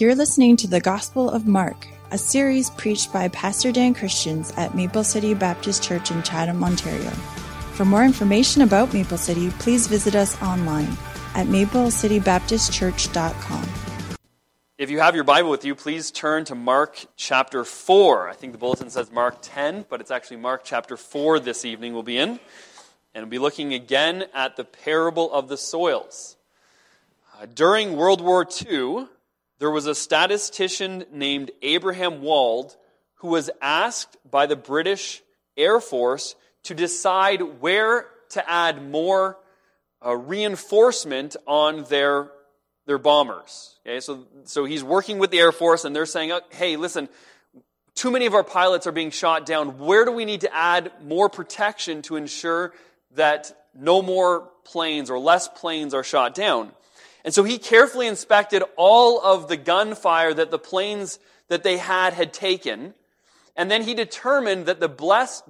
You're listening to the Gospel of Mark, a series preached by Pastor Dan Christians at Maple City Baptist Church in Chatham, Ontario. For more information about Maple City, please visit us online at maplecitybaptistchurch.com. If you have your Bible with you, please turn to Mark chapter 4. I think the bulletin says Mark 10, but it's actually Mark chapter 4 this evening we'll be in. And we'll be looking again at the parable of the soils. During World War II, there was a statistician named Abraham Wald who was asked by the British Air Force to decide where to add more reinforcement on their bombers. Okay, so he's working with the Air Force, and they're saying, hey, listen, too many of our pilots are being shot down. Where do we need to add more protection to ensure that no more planes or less planes are shot down? And so he carefully inspected all of the gunfire that the planes that they had taken, and then he determined that the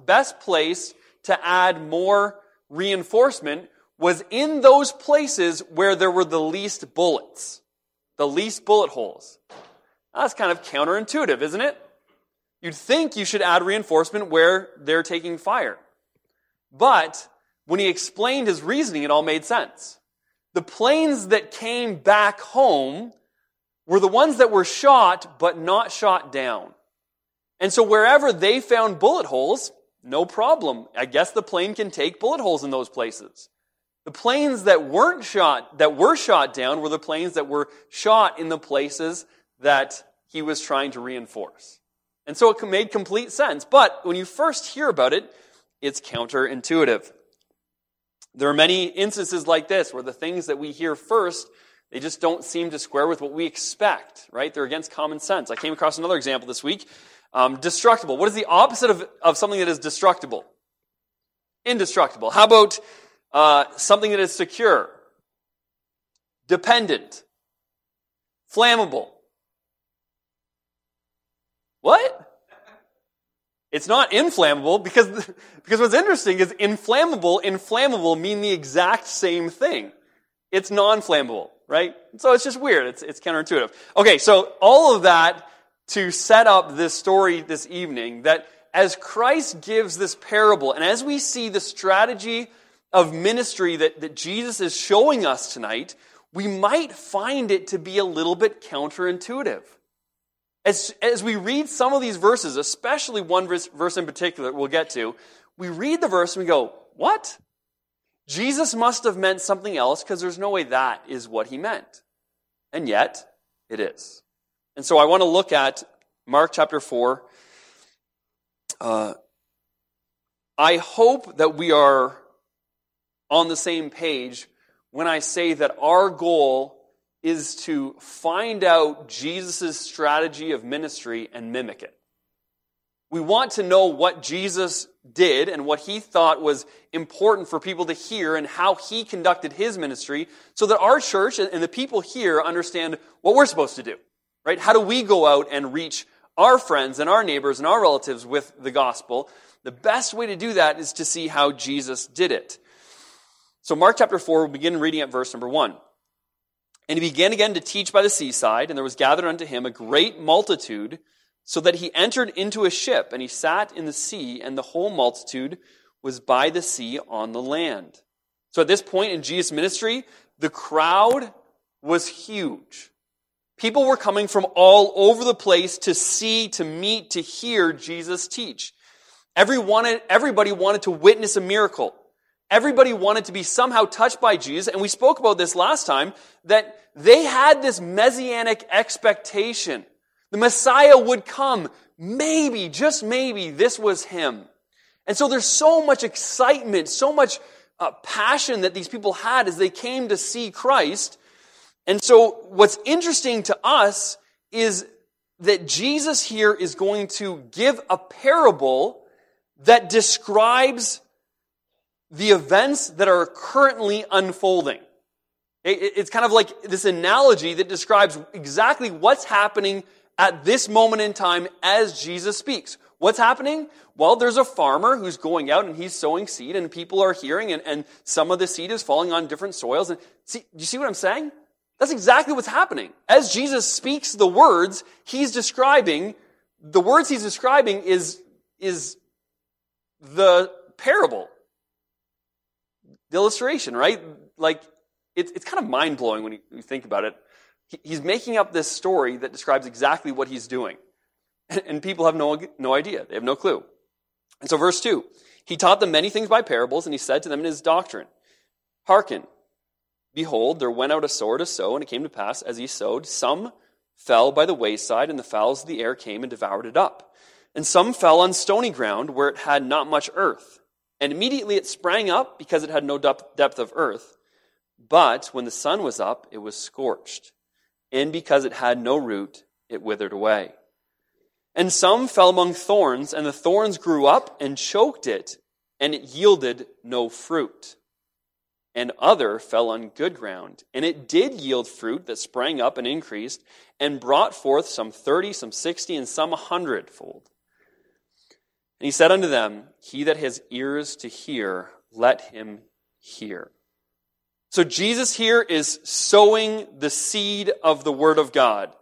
best place to add more reinforcement was in those places where there were the least bullets, the least bullet holes. That's kind of counterintuitive, isn't it? You'd think you should add reinforcement where they're taking fire. But when he explained his reasoning, it all made sense. The planes that came back home were the ones that were shot but not shot down. And so wherever they found bullet holes, no problem. I guess the plane can take bullet holes in those places. The planes that were shot down were the planes that were shot in the places that he was trying to reinforce. And so it made complete sense. But when you first hear about it, it's counterintuitive. There are many instances like this where the things that we hear first, they just don't seem to square with what we expect, right? They're against common sense. I came across another example this week. Destructible. What is the opposite of something that is destructible? Indestructible. How about something that is secure? Dependent. Flammable. What? It's not inflammable, because what's interesting is inflammable mean the exact same thing. It's non-flammable, right? So it's just weird. It's counterintuitive. Okay, so all of that to set up this story this evening, that as Christ gives this parable, and as we see the strategy of ministry that Jesus is showing us tonight, we might find it to be a little bit counterintuitive. As we read some of these verses, especially one verse in particular we'll get to, we read the verse and we go, what? Jesus must have meant something else, because there's no way that is what he meant. And yet, it is. And so I want to look at Mark chapter 4. I hope that we are on the same page when I say that our goal is to find out Jesus' strategy of ministry and mimic it. We want to know what Jesus did and what he thought was important for people to hear and how he conducted his ministry, so that our church and the people here understand what we're supposed to do, right? How do we go out and reach our friends and our neighbors and our relatives with the gospel? The best way to do that is to see how Jesus did it. So Mark chapter 4, we'll begin reading at verse number 1. And he began again to teach by the seaside, and there was gathered unto him a great multitude, so that he entered into a ship, and he sat in the sea, and the whole multitude was by the sea on the land. So at this point in Jesus' ministry, the crowd was huge. People were coming from all over the place to see, to meet, to hear Jesus teach. Everybody wanted to witness a miracle. Everybody wanted to be somehow touched by Jesus, and we spoke about this last time, that they had this messianic expectation. The Messiah would come. Maybe, just maybe, this was him. And so there's so much excitement, so much passion that these people had as they came to see Christ. And so what's interesting to us is that Jesus here is going to give a parable that describes the events that are currently unfolding. It's kind of like this analogy that describes exactly what's happening at this moment in time as Jesus speaks. What's happening? Well, there's a farmer who's going out and he's sowing seed, and people are hearing, and some of the seed is falling on different soils. And do you see what I'm saying? That's exactly what's happening. As Jesus speaks the words he's describing, is the parable, the illustration, right? Like, it's kind of mind-blowing when you think about it. He's making up this story that describes exactly what he's doing. And people have no idea. They have no clue. And so verse 2, he taught them many things by parables, and he said to them in his doctrine, "Hearken, behold, there went out a sower to sow, and it came to pass, as he sowed, some fell by the wayside, and the fowls of the air came and devoured it up. And some fell on stony ground, where it had not much earth. And immediately it sprang up, because it had no depth of earth. But when the sun was up, it was scorched. And because it had no root, it withered away. And some fell among thorns, and the thorns grew up and choked it, and it yielded no fruit. And other fell on good ground, and it did yield fruit that sprang up and increased, and brought forth some 30, some 60, and some 100-fold. And he said unto them, He that has ears to hear, let him hear." So Jesus here is sowing the seed of the Word of God.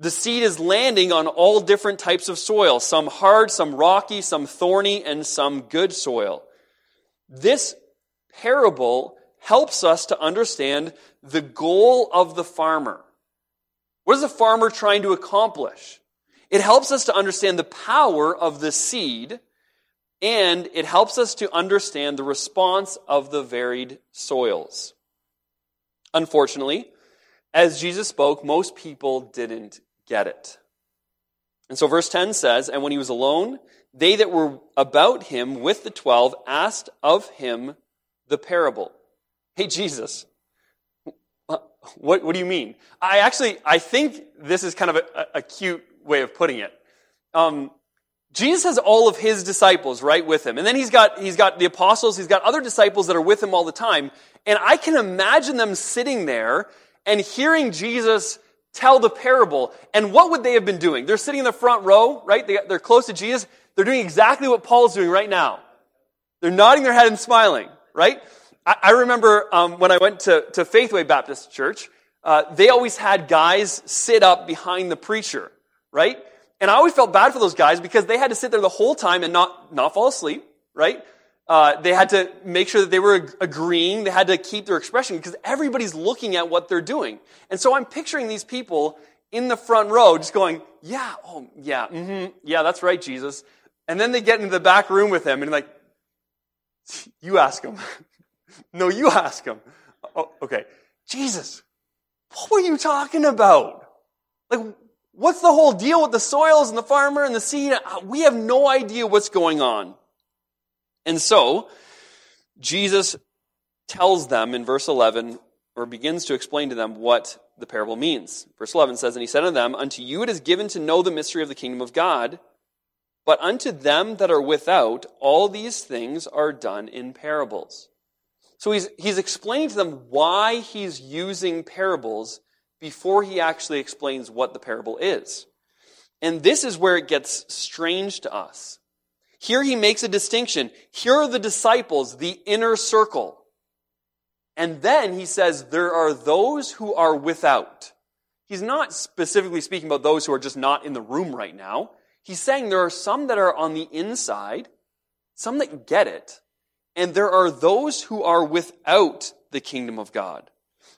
The seed is landing on all different types of soil, some hard, some rocky, some thorny, and some good soil. This parable helps us to understand the goal of the farmer. What is the farmer trying to accomplish? It helps us to understand the power of the seed, and it helps us to understand the response of the varied soils. Unfortunately, as Jesus spoke, most people didn't get it. And so verse 10 says, "And when he was alone, they that were about him with the 12 asked of him the parable." Hey, Jesus, what do you mean? I think this is kind of a cute way of putting it. Jesus has all of his disciples right with him. And then he's got the apostles, he's got other disciples that are with him all the time. And I can imagine them sitting there and hearing Jesus tell the parable. And what would they have been doing? They're sitting in the front row, right? They're close to Jesus. They're doing exactly what Paul's doing right now. They're nodding their head and smiling, right? I remember when I went to Faithway Baptist Church, they always had guys sit up behind the preacher, right? And I always felt bad for those guys because they had to sit there the whole time and not fall asleep, right? They had to make sure that they were agreeing. They had to keep their expression because everybody's looking at what they're doing. And so I'm picturing these people in the front row just going, "Yeah, oh, yeah, mm-hmm, yeah, that's right, Jesus." And then they get into the back room with him and like, "You ask him." "No, you ask him." "Oh, okay. Jesus, what were you talking about? Like, what's the whole deal with the soils and the farmer and the seed? We have no idea what's going on." And so, Jesus tells them in verse 11, or begins to explain to them what the parable means. Verse 11 says, "And he said unto them, Unto you it is given to know the mystery of the kingdom of God, but unto them that are without, all these things are done in parables." So he's explaining to them why he's using parables before he actually explains what the parable is. And this is where it gets strange to us. Here he makes a distinction. Here are the disciples, the inner circle. And then he says, there are those who are without. He's not specifically speaking about those who are just not in the room right now. He's saying there are some that are on the inside, some that get it, and there are those who are without the kingdom of God.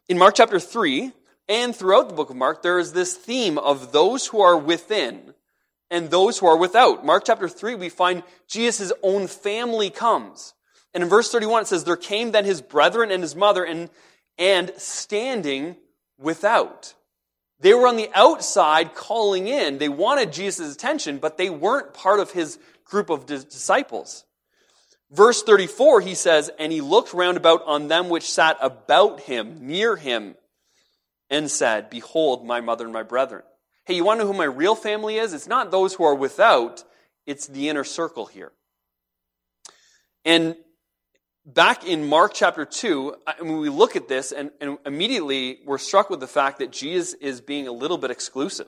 In Mark chapter 3, and throughout the book of Mark, there is this theme of those who are within and those who are without. Mark chapter 3, we find Jesus' own family comes. And in verse 31, it says, "There came then his brethren and his mother, and standing without." They were on the outside calling in. They wanted Jesus' attention, but they weren't part of his group of disciples. Verse 34, he says, "And he looked round about on them which sat about him, near him, and said, Behold, my mother and my brethren." Hey, you want to know who my real family is? It's not those who are without, it's the inner circle here. And back in Mark chapter 2, when we look at this, and immediately we're struck with the fact that Jesus is being a little bit exclusive,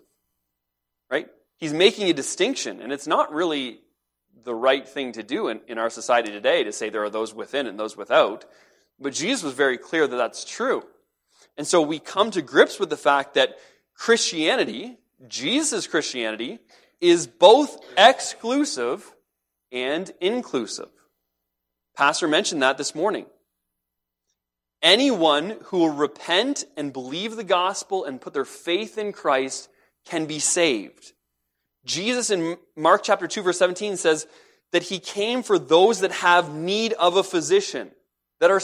right? He's making a distinction, and it's not really the right thing to do in our society today to say there are those within and those without, but Jesus was very clear that that's true. And so we come to grips with the fact that Christianity, Jesus' Christianity, is both exclusive and inclusive. Pastor mentioned that this morning. Anyone who will repent and believe the gospel and put their faith in Christ can be saved. Jesus in Mark chapter 2, verse 17 says that he came for those that have need of a physician, that are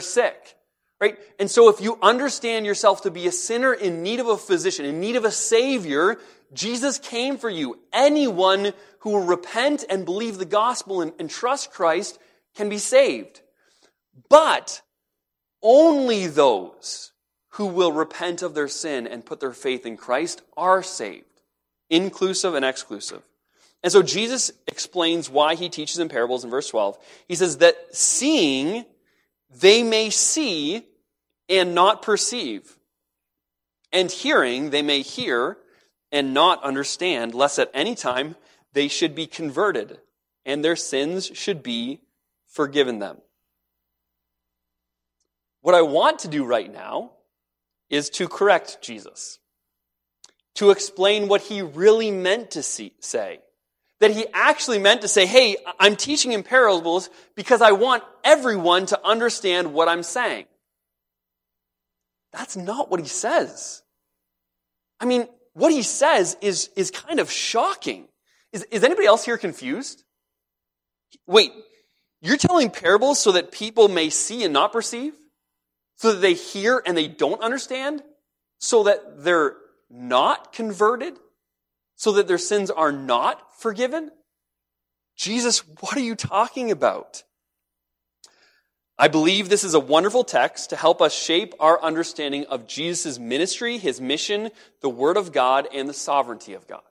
sick. Right? And so if you understand yourself to be a sinner in need of a physician, in need of a savior, Jesus came for you. Anyone who will repent and believe the gospel and trust Christ can be saved. But only those who will repent of their sin and put their faith in Christ are saved. Inclusive and exclusive. And so Jesus explains why he teaches in parables in verse 12. He says that seeing, they may see and not perceive. And hearing, they may hear and not understand, lest at any time they should be converted, and their sins should be forgiven them. What I want to do right now is to correct Jesus, to explain what he really meant to say. That he actually meant to say, hey, I'm teaching in parables because I want everyone to understand what I'm saying. That's not what he says. I mean, what he says is kind of shocking. Is anybody else here confused? Wait, you're telling parables so that people may see and not perceive? So that they hear and they don't understand? So that they're not converted? So that their sins are not forgiven? Jesus, what are you talking about? I believe this is a wonderful text to help us shape our understanding of Jesus' ministry, his mission, the Word of God, and the sovereignty of God.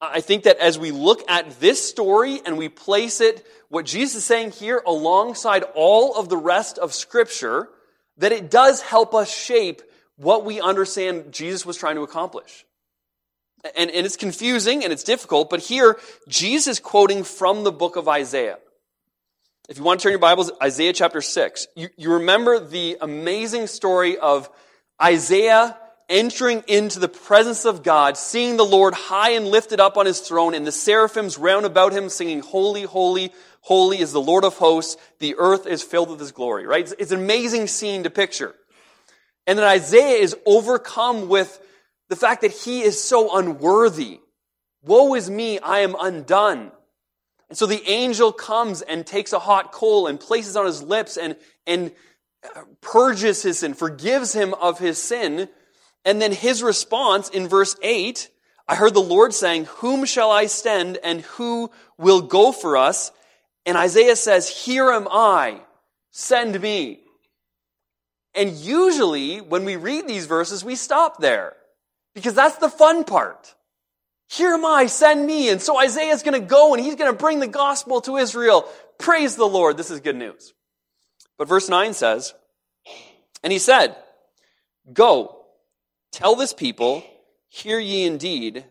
I think that as we look at this story and we place it, what Jesus is saying here, alongside all of the rest of Scripture, that it does help us shape what we understand Jesus was trying to accomplish. And it's confusing and it's difficult, but here, Jesus is quoting from the book of Isaiah. If you want to turn your Bibles, Isaiah chapter 6. You remember the amazing story of Isaiah entering into the presence of God, seeing the Lord high and lifted up on his throne, and the seraphims round about him singing, "Holy, holy, holy is the Lord of hosts. The earth is filled with his glory." Right? It's an amazing scene to picture. And then Isaiah is overcome with the fact that he is so unworthy. Woe is me, I am undone. And so the angel comes and takes a hot coal and places on his lips and purges his sin, forgives him of his sin. And then his response in verse 8, I heard the Lord saying, "Whom shall I send and who will go for us?" And Isaiah says, "Here am I, send me." And usually when we read these verses, we stop there. Because that's the fun part. Here am I, send me. And so Isaiah's going to go and he's going to bring the gospel to Israel. Praise the Lord. This is good news. But verse 9 says, "And he said, 'Go, tell this people, hear ye indeed,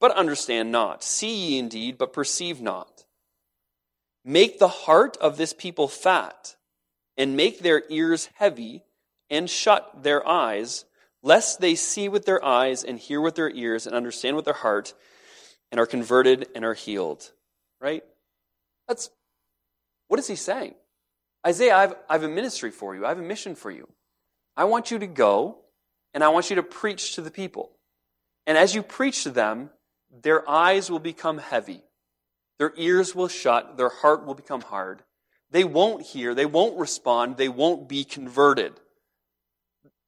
but understand not. See ye indeed, but perceive not. Make the heart of this people fat, and make their ears heavy, and shut their eyes, lest they see with their eyes and hear with their ears and understand with their heart and are converted and are healed.'" Right? What is he saying? Isaiah, I have a ministry for you. I have a mission for you. I want you to go and I want you to preach to the people. And as you preach to them, their eyes will become heavy. Their ears will shut. Their heart will become hard. They won't hear. They won't respond. They won't be converted.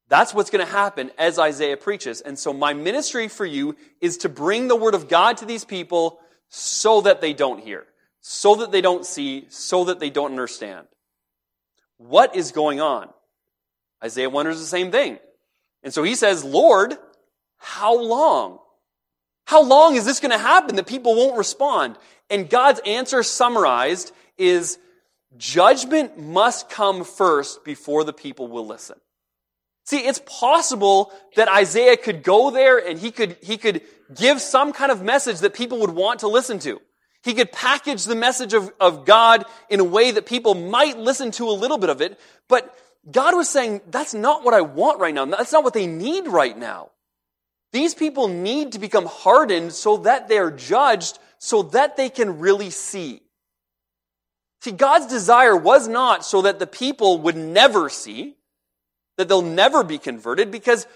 That's what's going to happen as Isaiah preaches. And so my ministry for you is to bring the word of God to these people so that they don't hear, so that they don't see, so that they don't understand. What is going on? Isaiah wonders the same thing. And so he says, "Lord, how long? How long is this going to happen that people won't respond?" And God's answer summarized is, judgment must come first before the people will listen. See, it's possible that Isaiah could go there and he could give some kind of message that people would want to listen to. He could package the message of God in a way that people might listen to a little bit of it, but God was saying, that's not what I want right now. That's not what they need right now. These people need to become hardened so that they are judged, so that they can really see. See, God's desire was not so that the people would never see, that they'll never be converted, because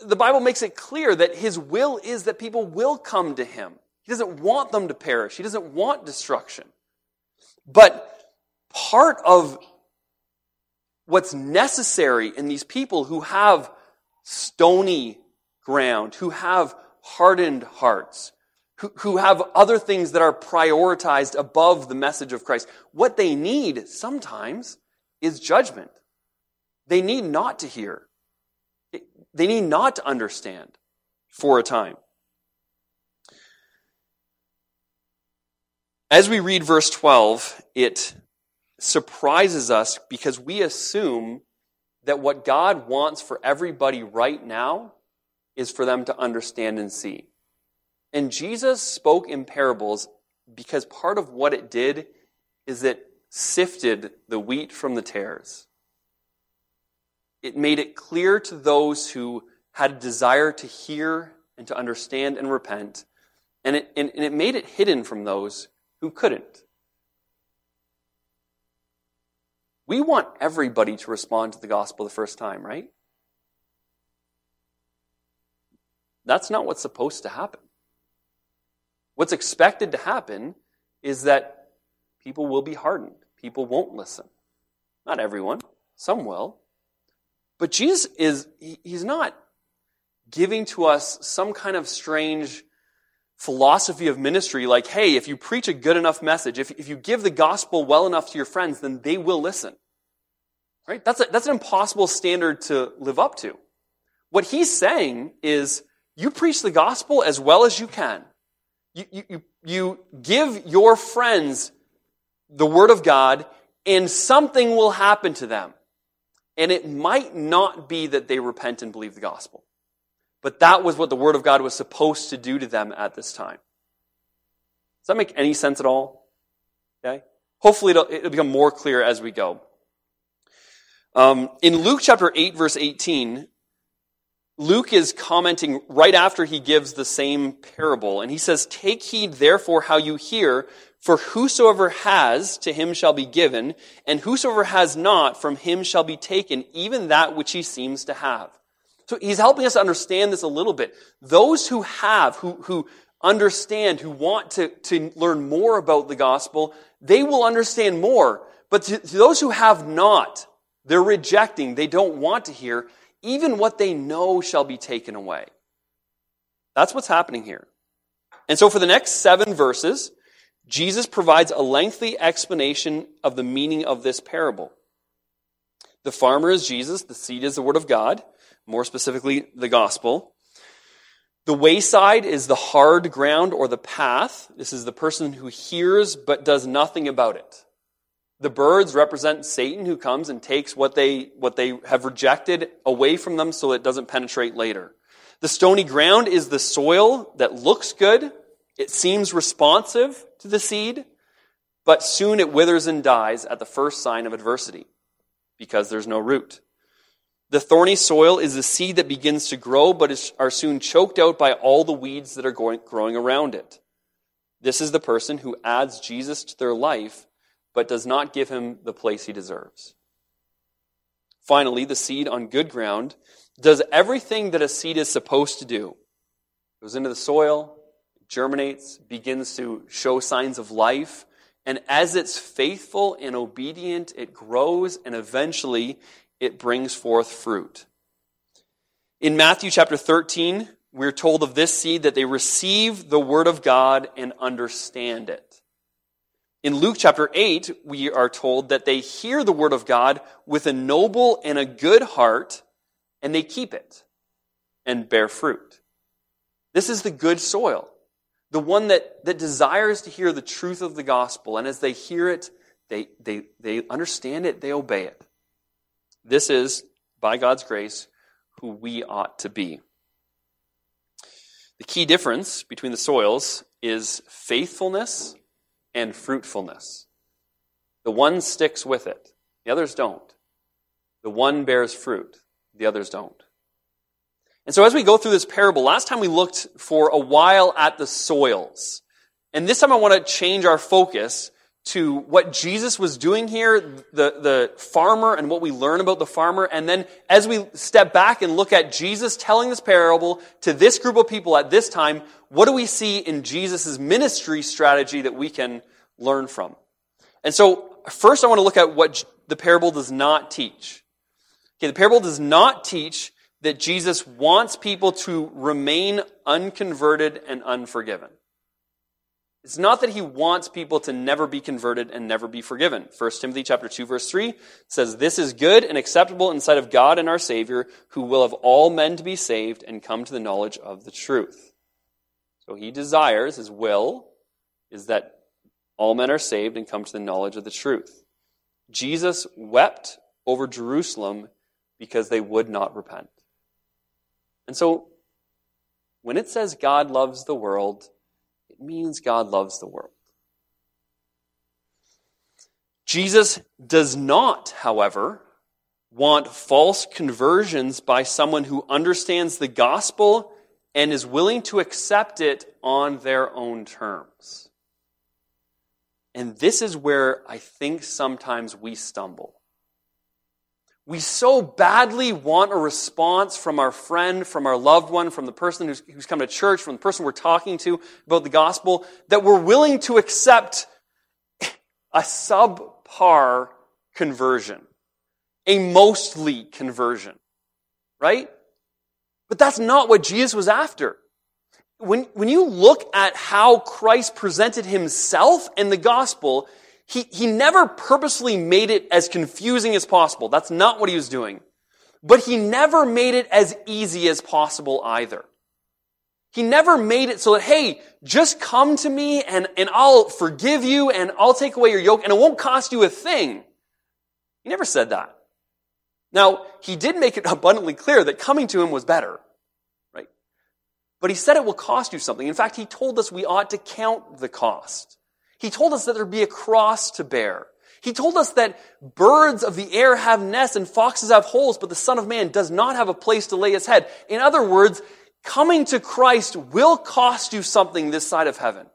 the Bible makes it clear that his will is that people will come to him. He doesn't want them to perish. He doesn't want destruction. But part of what's necessary in these people who have stony ground, who have hardened hearts, who have other things that are prioritized above the message of Christ, what they need sometimes is judgment. They need not to hear. They need not to understand for a time. As we read verse 12, it surprises us because we assume that what God wants for everybody right now is for them to understand and see. And Jesus spoke in parables because part of what it did is it sifted the wheat from the tares. It made it clear to those who had a desire to hear and to understand and repent, and it made it hidden from those who couldn't. We want everybody to respond to the gospel the first time, right? That's not what's supposed to happen. What's expected to happen is that people will be hardened. People won't listen. Not everyone. Some will. But Jesus he's not giving to us some kind of strange philosophy of ministry like, hey, if you preach a good enough message, if you give the gospel well enough to your friends, then they will listen. Right? That's an impossible standard to live up to. What he's saying is, you preach the gospel as well as you can. You give your friends the word of God, and something will happen to them. And it might not be that they repent and believe the gospel. But that was what the word of God was supposed to do to them at this time. Does that make any sense at all? Okay. Hopefully it'll become more clear as we go. In Luke chapter 8, verse 18, Luke is commenting right after he gives the same parable. And he says, "Take heed therefore how you hear, for whosoever has, to him shall be given, and whosoever has not, from him shall be taken, even that which he seems to have." So he's helping us understand this a little bit. Those who have, who understand, who want to learn more about the gospel, they will understand more. But to those who have not, they're rejecting, they don't want to hear, even what they know shall be taken away. That's what's happening here. And so for the next 7 verses, Jesus provides a lengthy explanation of the meaning of this parable. The farmer is Jesus, the seed is the word of God. More specifically, the gospel. The wayside is the hard ground or the path. This is the person who hears but does nothing about it. The birds represent Satan, who comes and takes what they have rejected away from them so it doesn't penetrate later. The stony ground is the soil that looks good. It seems responsive to the seed, but soon it withers and dies at the first sign of adversity because there's no root. The thorny soil is the seed that begins to grow, but are soon choked out by all the weeds that are growing around it. This is the person who adds Jesus to their life, but does not give him the place he deserves. Finally, the seed on good ground does everything that a seed is supposed to do. It goes into the soil, germinates, begins to show signs of life, and as it's faithful and obedient, it grows and eventually it brings forth fruit. In Matthew chapter 13, we're told of this seed that they receive the word of God and understand it. In Luke chapter 8, we are told that they hear the word of God with a noble and a good heart, and they keep it and bear fruit. This is the good soil, the one that desires to hear the truth of the gospel, and as they hear it, they understand it, they obey it. This is, by God's grace, who we ought to be. The key difference between the soils is faithfulness and fruitfulness. The one sticks with it. The others don't. The one bears fruit, the others don't. And so as we go through this parable, last time we looked for a while at the soils. And this time I want to change our focus to what Jesus was doing here, the farmer and what we learn about the farmer. And then as we step back and look at Jesus telling this parable to this group of people at this time, what do we see in Jesus' ministry strategy that we can learn from? And so first I want to look at what the parable does not teach. Okay, the parable does not teach that Jesus wants people to remain unconverted and unforgiven. It's not that he wants people to never be converted and never be forgiven. 1 Timothy chapter 2, verse 3 says, "This is good and acceptable in the sight of God and our Savior, who will of all men to be saved and come to the knowledge of the truth." So he desires, his will, is that all men are saved and come to the knowledge of the truth. Jesus wept over Jerusalem because they would not repent. And so, when it says God loves the world, it means God loves the world. Jesus does not, however, want false conversions by someone who understands the gospel and is willing to accept it on their own terms. And this is where I think sometimes we stumble. We so badly want a response from our friend, from our loved one, from the person who's come to church, from the person we're talking to about the gospel, that we're willing to accept a subpar conversion, a mostly conversion, right? But that's not what Jesus was after. When you look at how Christ presented himself in the gospel, He never purposely made it as confusing as possible. That's not what he was doing. But he never made it as easy as possible either. He never made it so that, hey, just come to me and I'll forgive you and I'll take away your yoke and it won't cost you a thing. He never said that. Now, he did make it abundantly clear that coming to him was better, right? But he said it will cost you something. In fact, he told us we ought to count the cost. He told us that there'd be a cross to bear. He told us that birds of the air have nests and foxes have holes, but the Son of Man does not have a place to lay his head. In other words, coming to Christ will cost you something this side of heaven.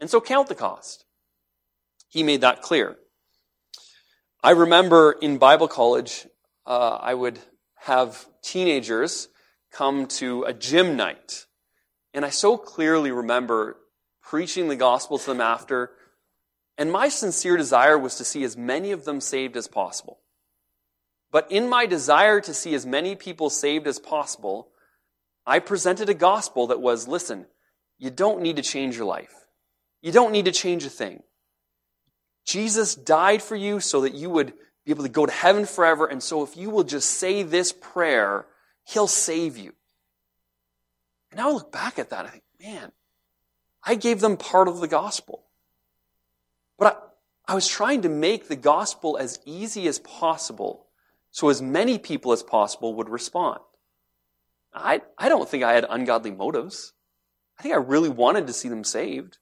And so count the cost. He made that clear. I remember in Bible college, I would have teenagers come to a gym night. And I so clearly remember preaching the gospel to them after. And my sincere desire was to see as many of them saved as possible. But in my desire to see as many people saved as possible, I presented a gospel that was, listen, you don't need to change your life. You don't need to change a thing. Jesus died for you so that you would be able to go to heaven forever. And so if you will just say this prayer, he'll save you. And now I look back at that and I think, man, I gave them part of the gospel. But I was trying to make the gospel as easy as possible so as many people as possible would respond. I don't think I had ungodly motives. I think I really wanted to see them saved.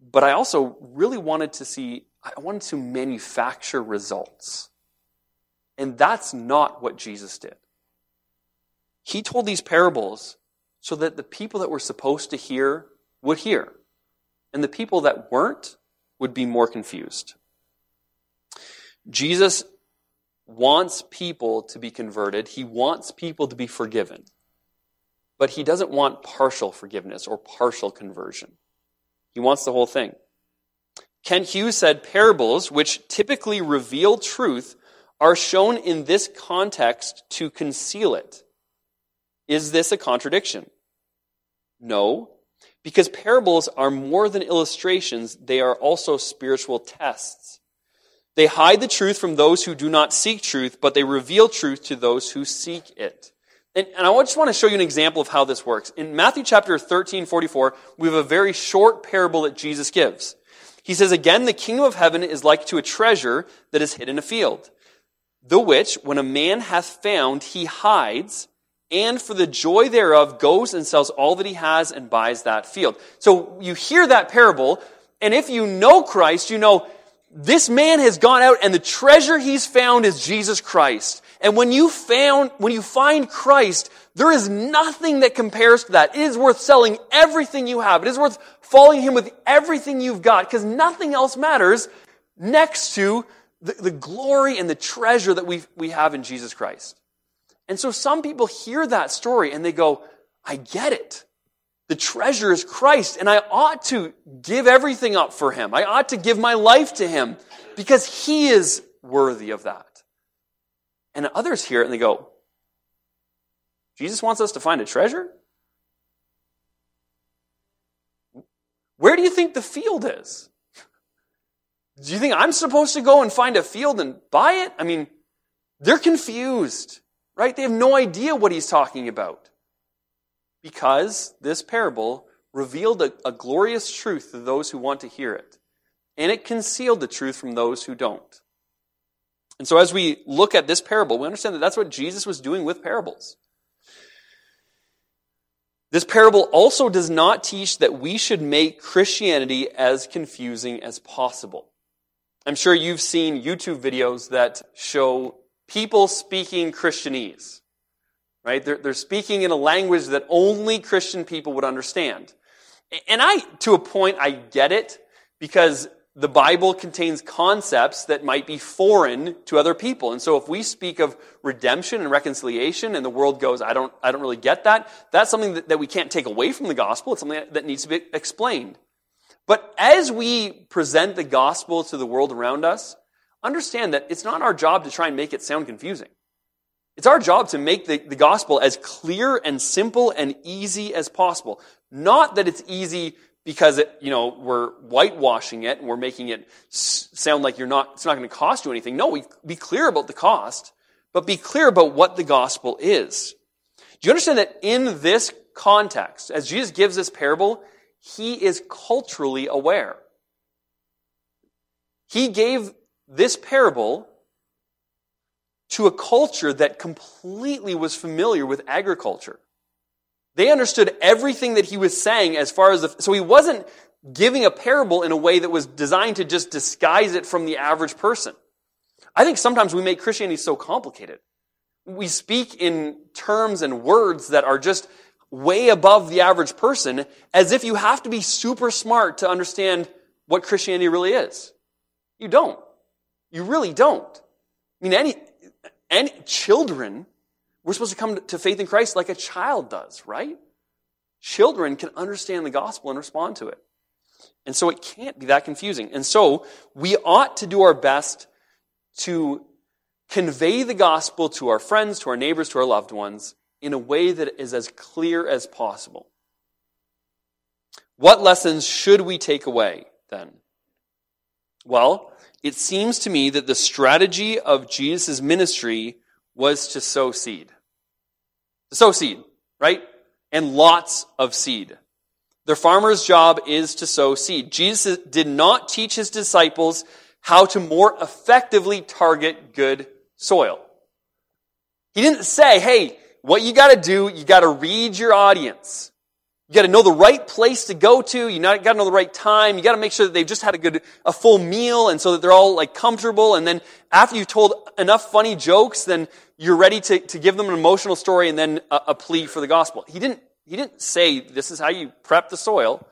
But I also really wanted to manufacture results. And that's not what Jesus did. He told these parables so that the people that were supposed to hear would hear, and the people that weren't would be more confused. Jesus wants people to be converted. He wants people to be forgiven. But he doesn't want partial forgiveness or partial conversion. He wants the whole thing. Kent Hughes said, "Parables, which typically reveal truth, are shown in this context to conceal it." Is this a contradiction? No, because parables are more than illustrations. They are also spiritual tests. They hide the truth from those who do not seek truth, but they reveal truth to those who seek it. And I just want to show you an example of how this works. In Matthew chapter 13:44, we have a very short parable that Jesus gives. He says, "Again, the kingdom of heaven is like to a treasure that is hid in a field, the which, when a man hath found, he hides, and for the joy thereof goes and sells all that he has and buys that field." So you hear that parable, and if you know Christ, you know this man has gone out and the treasure he's found is Jesus Christ. And when you find Christ, there is nothing that compares to that. It is worth selling everything you have. It is worth following him with everything you've got, because nothing else matters next to the glory and the treasure that we have in Jesus Christ. And so some people hear that story and they go, I get it. The treasure is Christ, and I ought to give everything up for him. I ought to give my life to him because he is worthy of that. And others hear it and they go, Jesus wants us to find a treasure? Where do you think the field is? Do you think I'm supposed to go and find a field and buy it? I mean, they're confused, right? They have no idea what he's talking about. Because this parable revealed a glorious truth to those who want to hear it. And it concealed the truth from those who don't. And so as we look at this parable, we understand that that's what Jesus was doing with parables. This parable also does not teach that we should make Christianity as confusing as possible. I'm sure you've seen YouTube videos that show people speaking Christianese, right? They're speaking in a language that only Christian people would understand. And to a point, I get it, because the Bible contains concepts that might be foreign to other people. And so if we speak of redemption and reconciliation and the world goes, I don't really get that, that's something that we can't take away from the gospel. It's something that needs to be explained. But as we present the gospel to the world around us, understand that it's not our job to try and make it sound confusing. It's our job to make the gospel as clear and simple and easy as possible. Not that it's easy because we're whitewashing it and we're making it sound like it's not going to cost you anything. No, we be clear about the cost, but be clear about what the gospel is. Do you understand that in this context, as Jesus gives this parable, he is culturally aware. He gave this parable to a culture that completely was familiar with agriculture. They understood everything that he was saying as far as so he wasn't giving a parable in a way that was designed to just disguise it from the average person. I think sometimes we make Christianity so complicated. We speak in terms and words that are just way above the average person, as if you have to be super smart to understand what Christianity really is. You don't. You really don't. I mean, any children, we're supposed to come to faith in Christ like a child does, right? Children can understand the gospel and respond to it. And so it can't be that confusing. And so we ought to do our best to convey the gospel to our friends, to our neighbors, to our loved ones in a way that is as clear as possible. What lessons should we take away then? Well, it seems to me that the strategy of Jesus' ministry was to sow seed. To sow seed, right? And lots of seed. The farmer's job is to sow seed. Jesus did not teach his disciples how to more effectively target good soil. He didn't say, hey, what you got to do, you got to read your audience. You got to know the right place to go to. You got to know the right time. You got to make sure that they've just had a full meal, and so that they're all like comfortable. And then after you've told enough funny jokes, then you're ready to give them an emotional story and then a plea for the gospel. He didn't say this is how you prep the soil,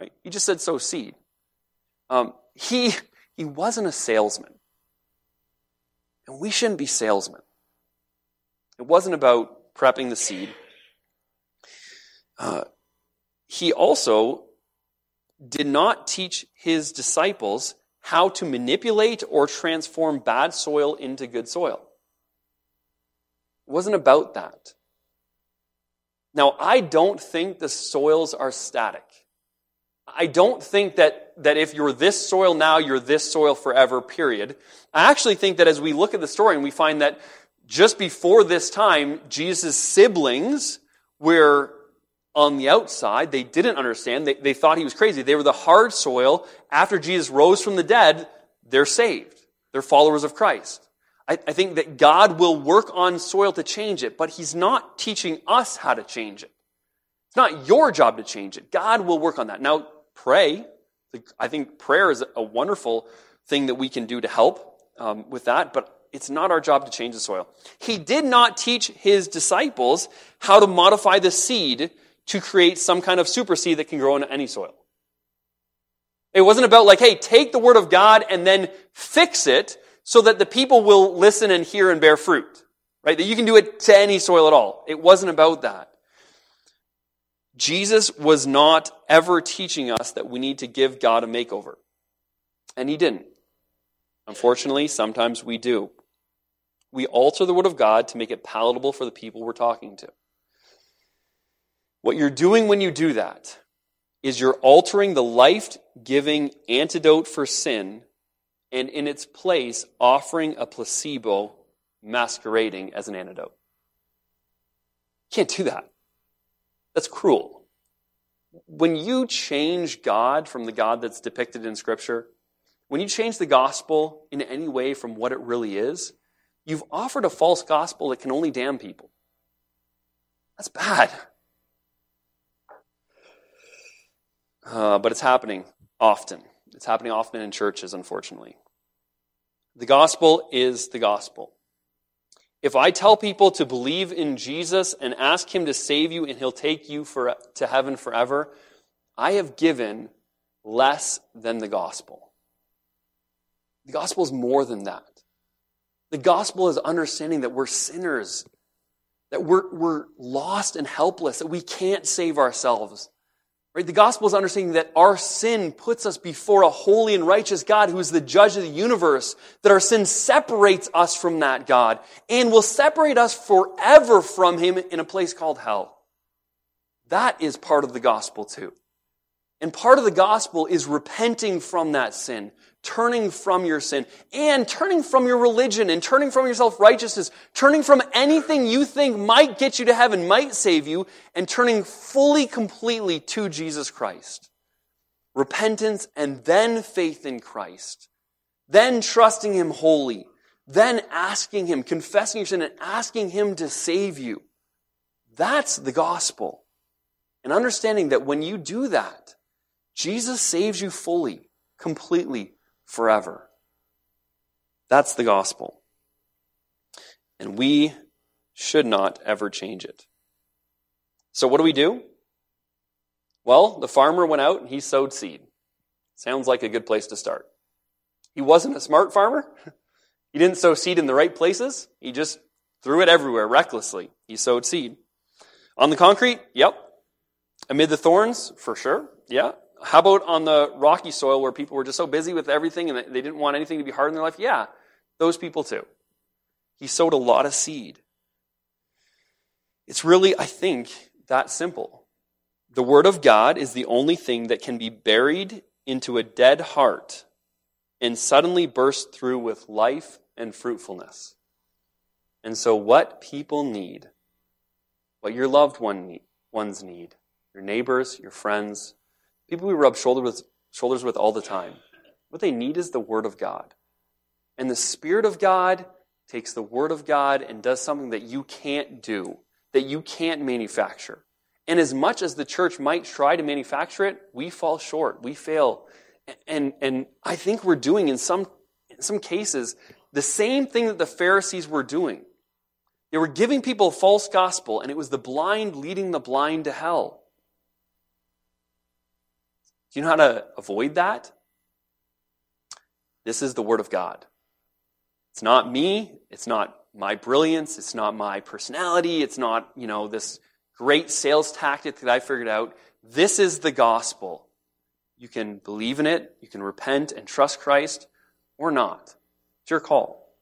right? He just said sow seed. He wasn't a salesman, and we shouldn't be salesmen. It wasn't about prepping the seed. He also did not teach his disciples how to manipulate or transform bad soil into good soil. It wasn't about that. Now, I don't think the soils are static. I don't think that if you're this soil now, you're this soil forever, period. I actually think that as we look at the story and we find that just before this time, Jesus' siblings were on the outside. They didn't understand. They thought he was crazy. They were the hard soil. After Jesus rose from the dead, they're saved. They're followers of Christ. I think that God will work on soil to change it, but he's not teaching us how to change it. It's not your job to change it. God will work on that. Now, pray. I think prayer is a wonderful thing that we can do to help with that, but it's not our job to change the soil. He did not teach his disciples how to modify the seed to create some kind of super seed that can grow in any soil. It wasn't about like, hey, take the word of God and then fix it so that the people will listen and hear and bear fruit, right? That you can do it to any soil at all. It wasn't about that. Jesus was not ever teaching us that we need to give God a makeover. And he didn't. Unfortunately, sometimes we do. We alter the word of God to make it palatable for the people we're talking to. What you're doing when you do that is you're altering the life-giving antidote for sin and in its place offering a placebo masquerading as an antidote. You can't do that. That's cruel. When you change God from the God that's depicted in Scripture, when you change the gospel in any way from what it really is, you've offered a false gospel that can only damn people. That's bad. But it's happening often. It's happening often in churches, unfortunately. The gospel is the gospel. If I tell people to believe in Jesus and ask him to save you and he'll take you to heaven forever, I have given less than the gospel. The gospel is more than that. The gospel is understanding that we're sinners, that we're lost and helpless, that we can't save ourselves. Right? The gospel is understanding that our sin puts us before a holy and righteous God who is the judge of the universe, that our sin separates us from that God and will separate us forever from him in a place called hell. That is part of the gospel too. And part of the gospel is repenting from that sin, turning from your sin, and turning from your religion, and turning from your self-righteousness, turning from anything you think might get you to heaven, might save you, and turning fully, completely to Jesus Christ. Repentance and then faith in Christ. Then trusting him wholly. Then asking him, confessing your sin, and asking him to save you. That's the gospel. And understanding that when you do that, Jesus saves you fully, completely, forever. That's the gospel. And we should not ever change it. So what do we do? Well, the farmer went out and he sowed seed. Sounds like a good place to start. He wasn't a smart farmer. He didn't sow seed in the right places. He just threw it everywhere recklessly. He sowed seed. On the concrete? Yep. Amid the thorns? For sure. Yeah. How about on the rocky soil where people were just so busy with everything and they didn't want anything to be hard in their life? Yeah, those people too. He sowed a lot of seed. It's really, I think, that simple. The word of God is the only thing that can be buried into a dead heart and suddenly burst through with life and fruitfulness. And so what people need, what your loved ones need, your neighbors, your friends, people we rub shoulders with all the time. What they need is the Word of God. And the Spirit of God takes the Word of God and does something that you can't do, that you can't manufacture. And as much as the church might try to manufacture it, we fall short, we fail. And I think we're doing in some cases the same thing that the Pharisees were doing. They were giving people a false gospel, and it was the blind leading the blind to hell. Do you know how to avoid that? This is the Word of God. It's not me. It's not my brilliance. It's not my personality. It's not, this great sales tactic that I figured out. This is the gospel. You can believe in it. You can repent and trust Christ or not. It's your call.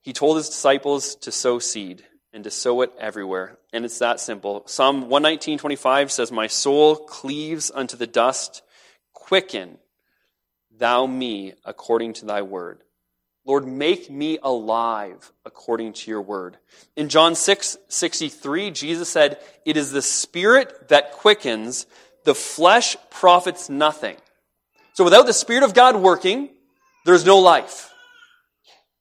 He told his disciples to sow seed. And to sow it everywhere. And it's that simple. Psalm 119:25 says, "My soul cleaves unto the dust. Quicken thou me according to thy word. Lord, make me alive according to your word." In John 6:63, Jesus said, "It is the spirit that quickens, the flesh profits nothing." So without the Spirit of God working, there's no life.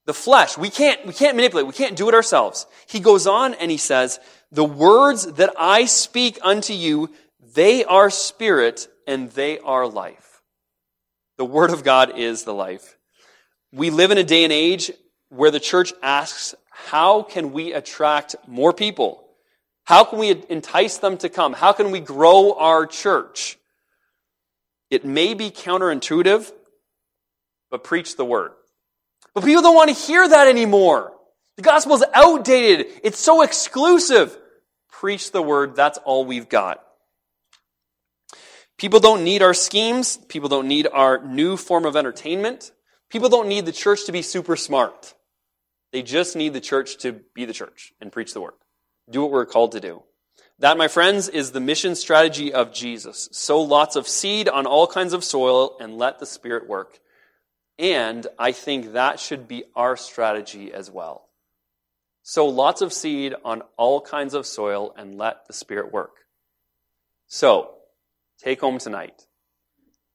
The flesh, we can't manipulate, we can't do it ourselves. He goes on and he says, "The words that I speak unto you, they are spirit and they are life." The Word of God is the life. We live in a day and age where the church asks, how can we attract more people? How can we entice them to come? How can we grow our church? It may be counterintuitive, but preach the Word. But people don't want to hear that anymore. The gospel is outdated. It's so exclusive. Preach the Word. That's all we've got. People don't need our schemes. People don't need our new form of entertainment. People don't need the church to be super smart. They just need the church to be the church and preach the Word. Do what we're called to do. That, my friends, is the mission strategy of Jesus. Sow lots of seed on all kinds of soil and let the Spirit work. And I think that should be our strategy as well. Sow lots of seed on all kinds of soil and let the Spirit work. So, take home tonight.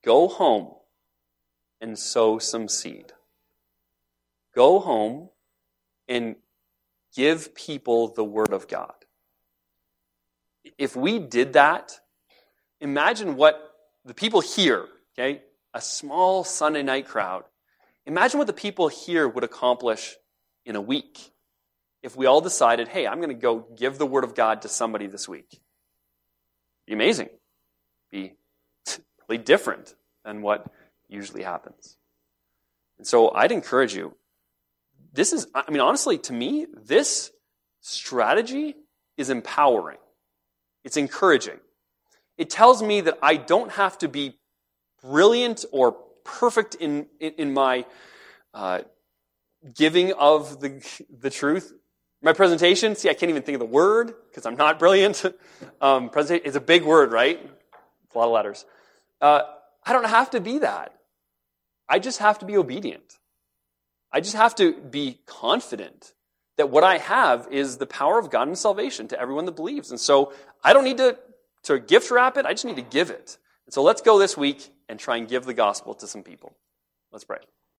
Go home and sow some seed. Go home and give people the Word of God. If we did that, imagine what the people here, okay, a small Sunday night crowd, imagine what the people here would accomplish in a week if we all decided, hey, I'm going to go give the Word of God to somebody this week. It'd be amazing. Be really different than what usually happens. And so I'd encourage you, this is, I mean, honestly, to me, this strategy is empowering. It's encouraging. It tells me that I don't have to be brilliant or perfect in my giving of the truth. My presentation, see, I can't even think of the word because I'm not brilliant. Presentation is a big word, right? It's a lot of letters. I don't have to be that. I just have to be obedient. I just have to be confident that what I have is the power of God and salvation to everyone that believes. And so I don't need to gift wrap it. I just need to give it. And so let's go this week and try and give the gospel to some people. Let's pray.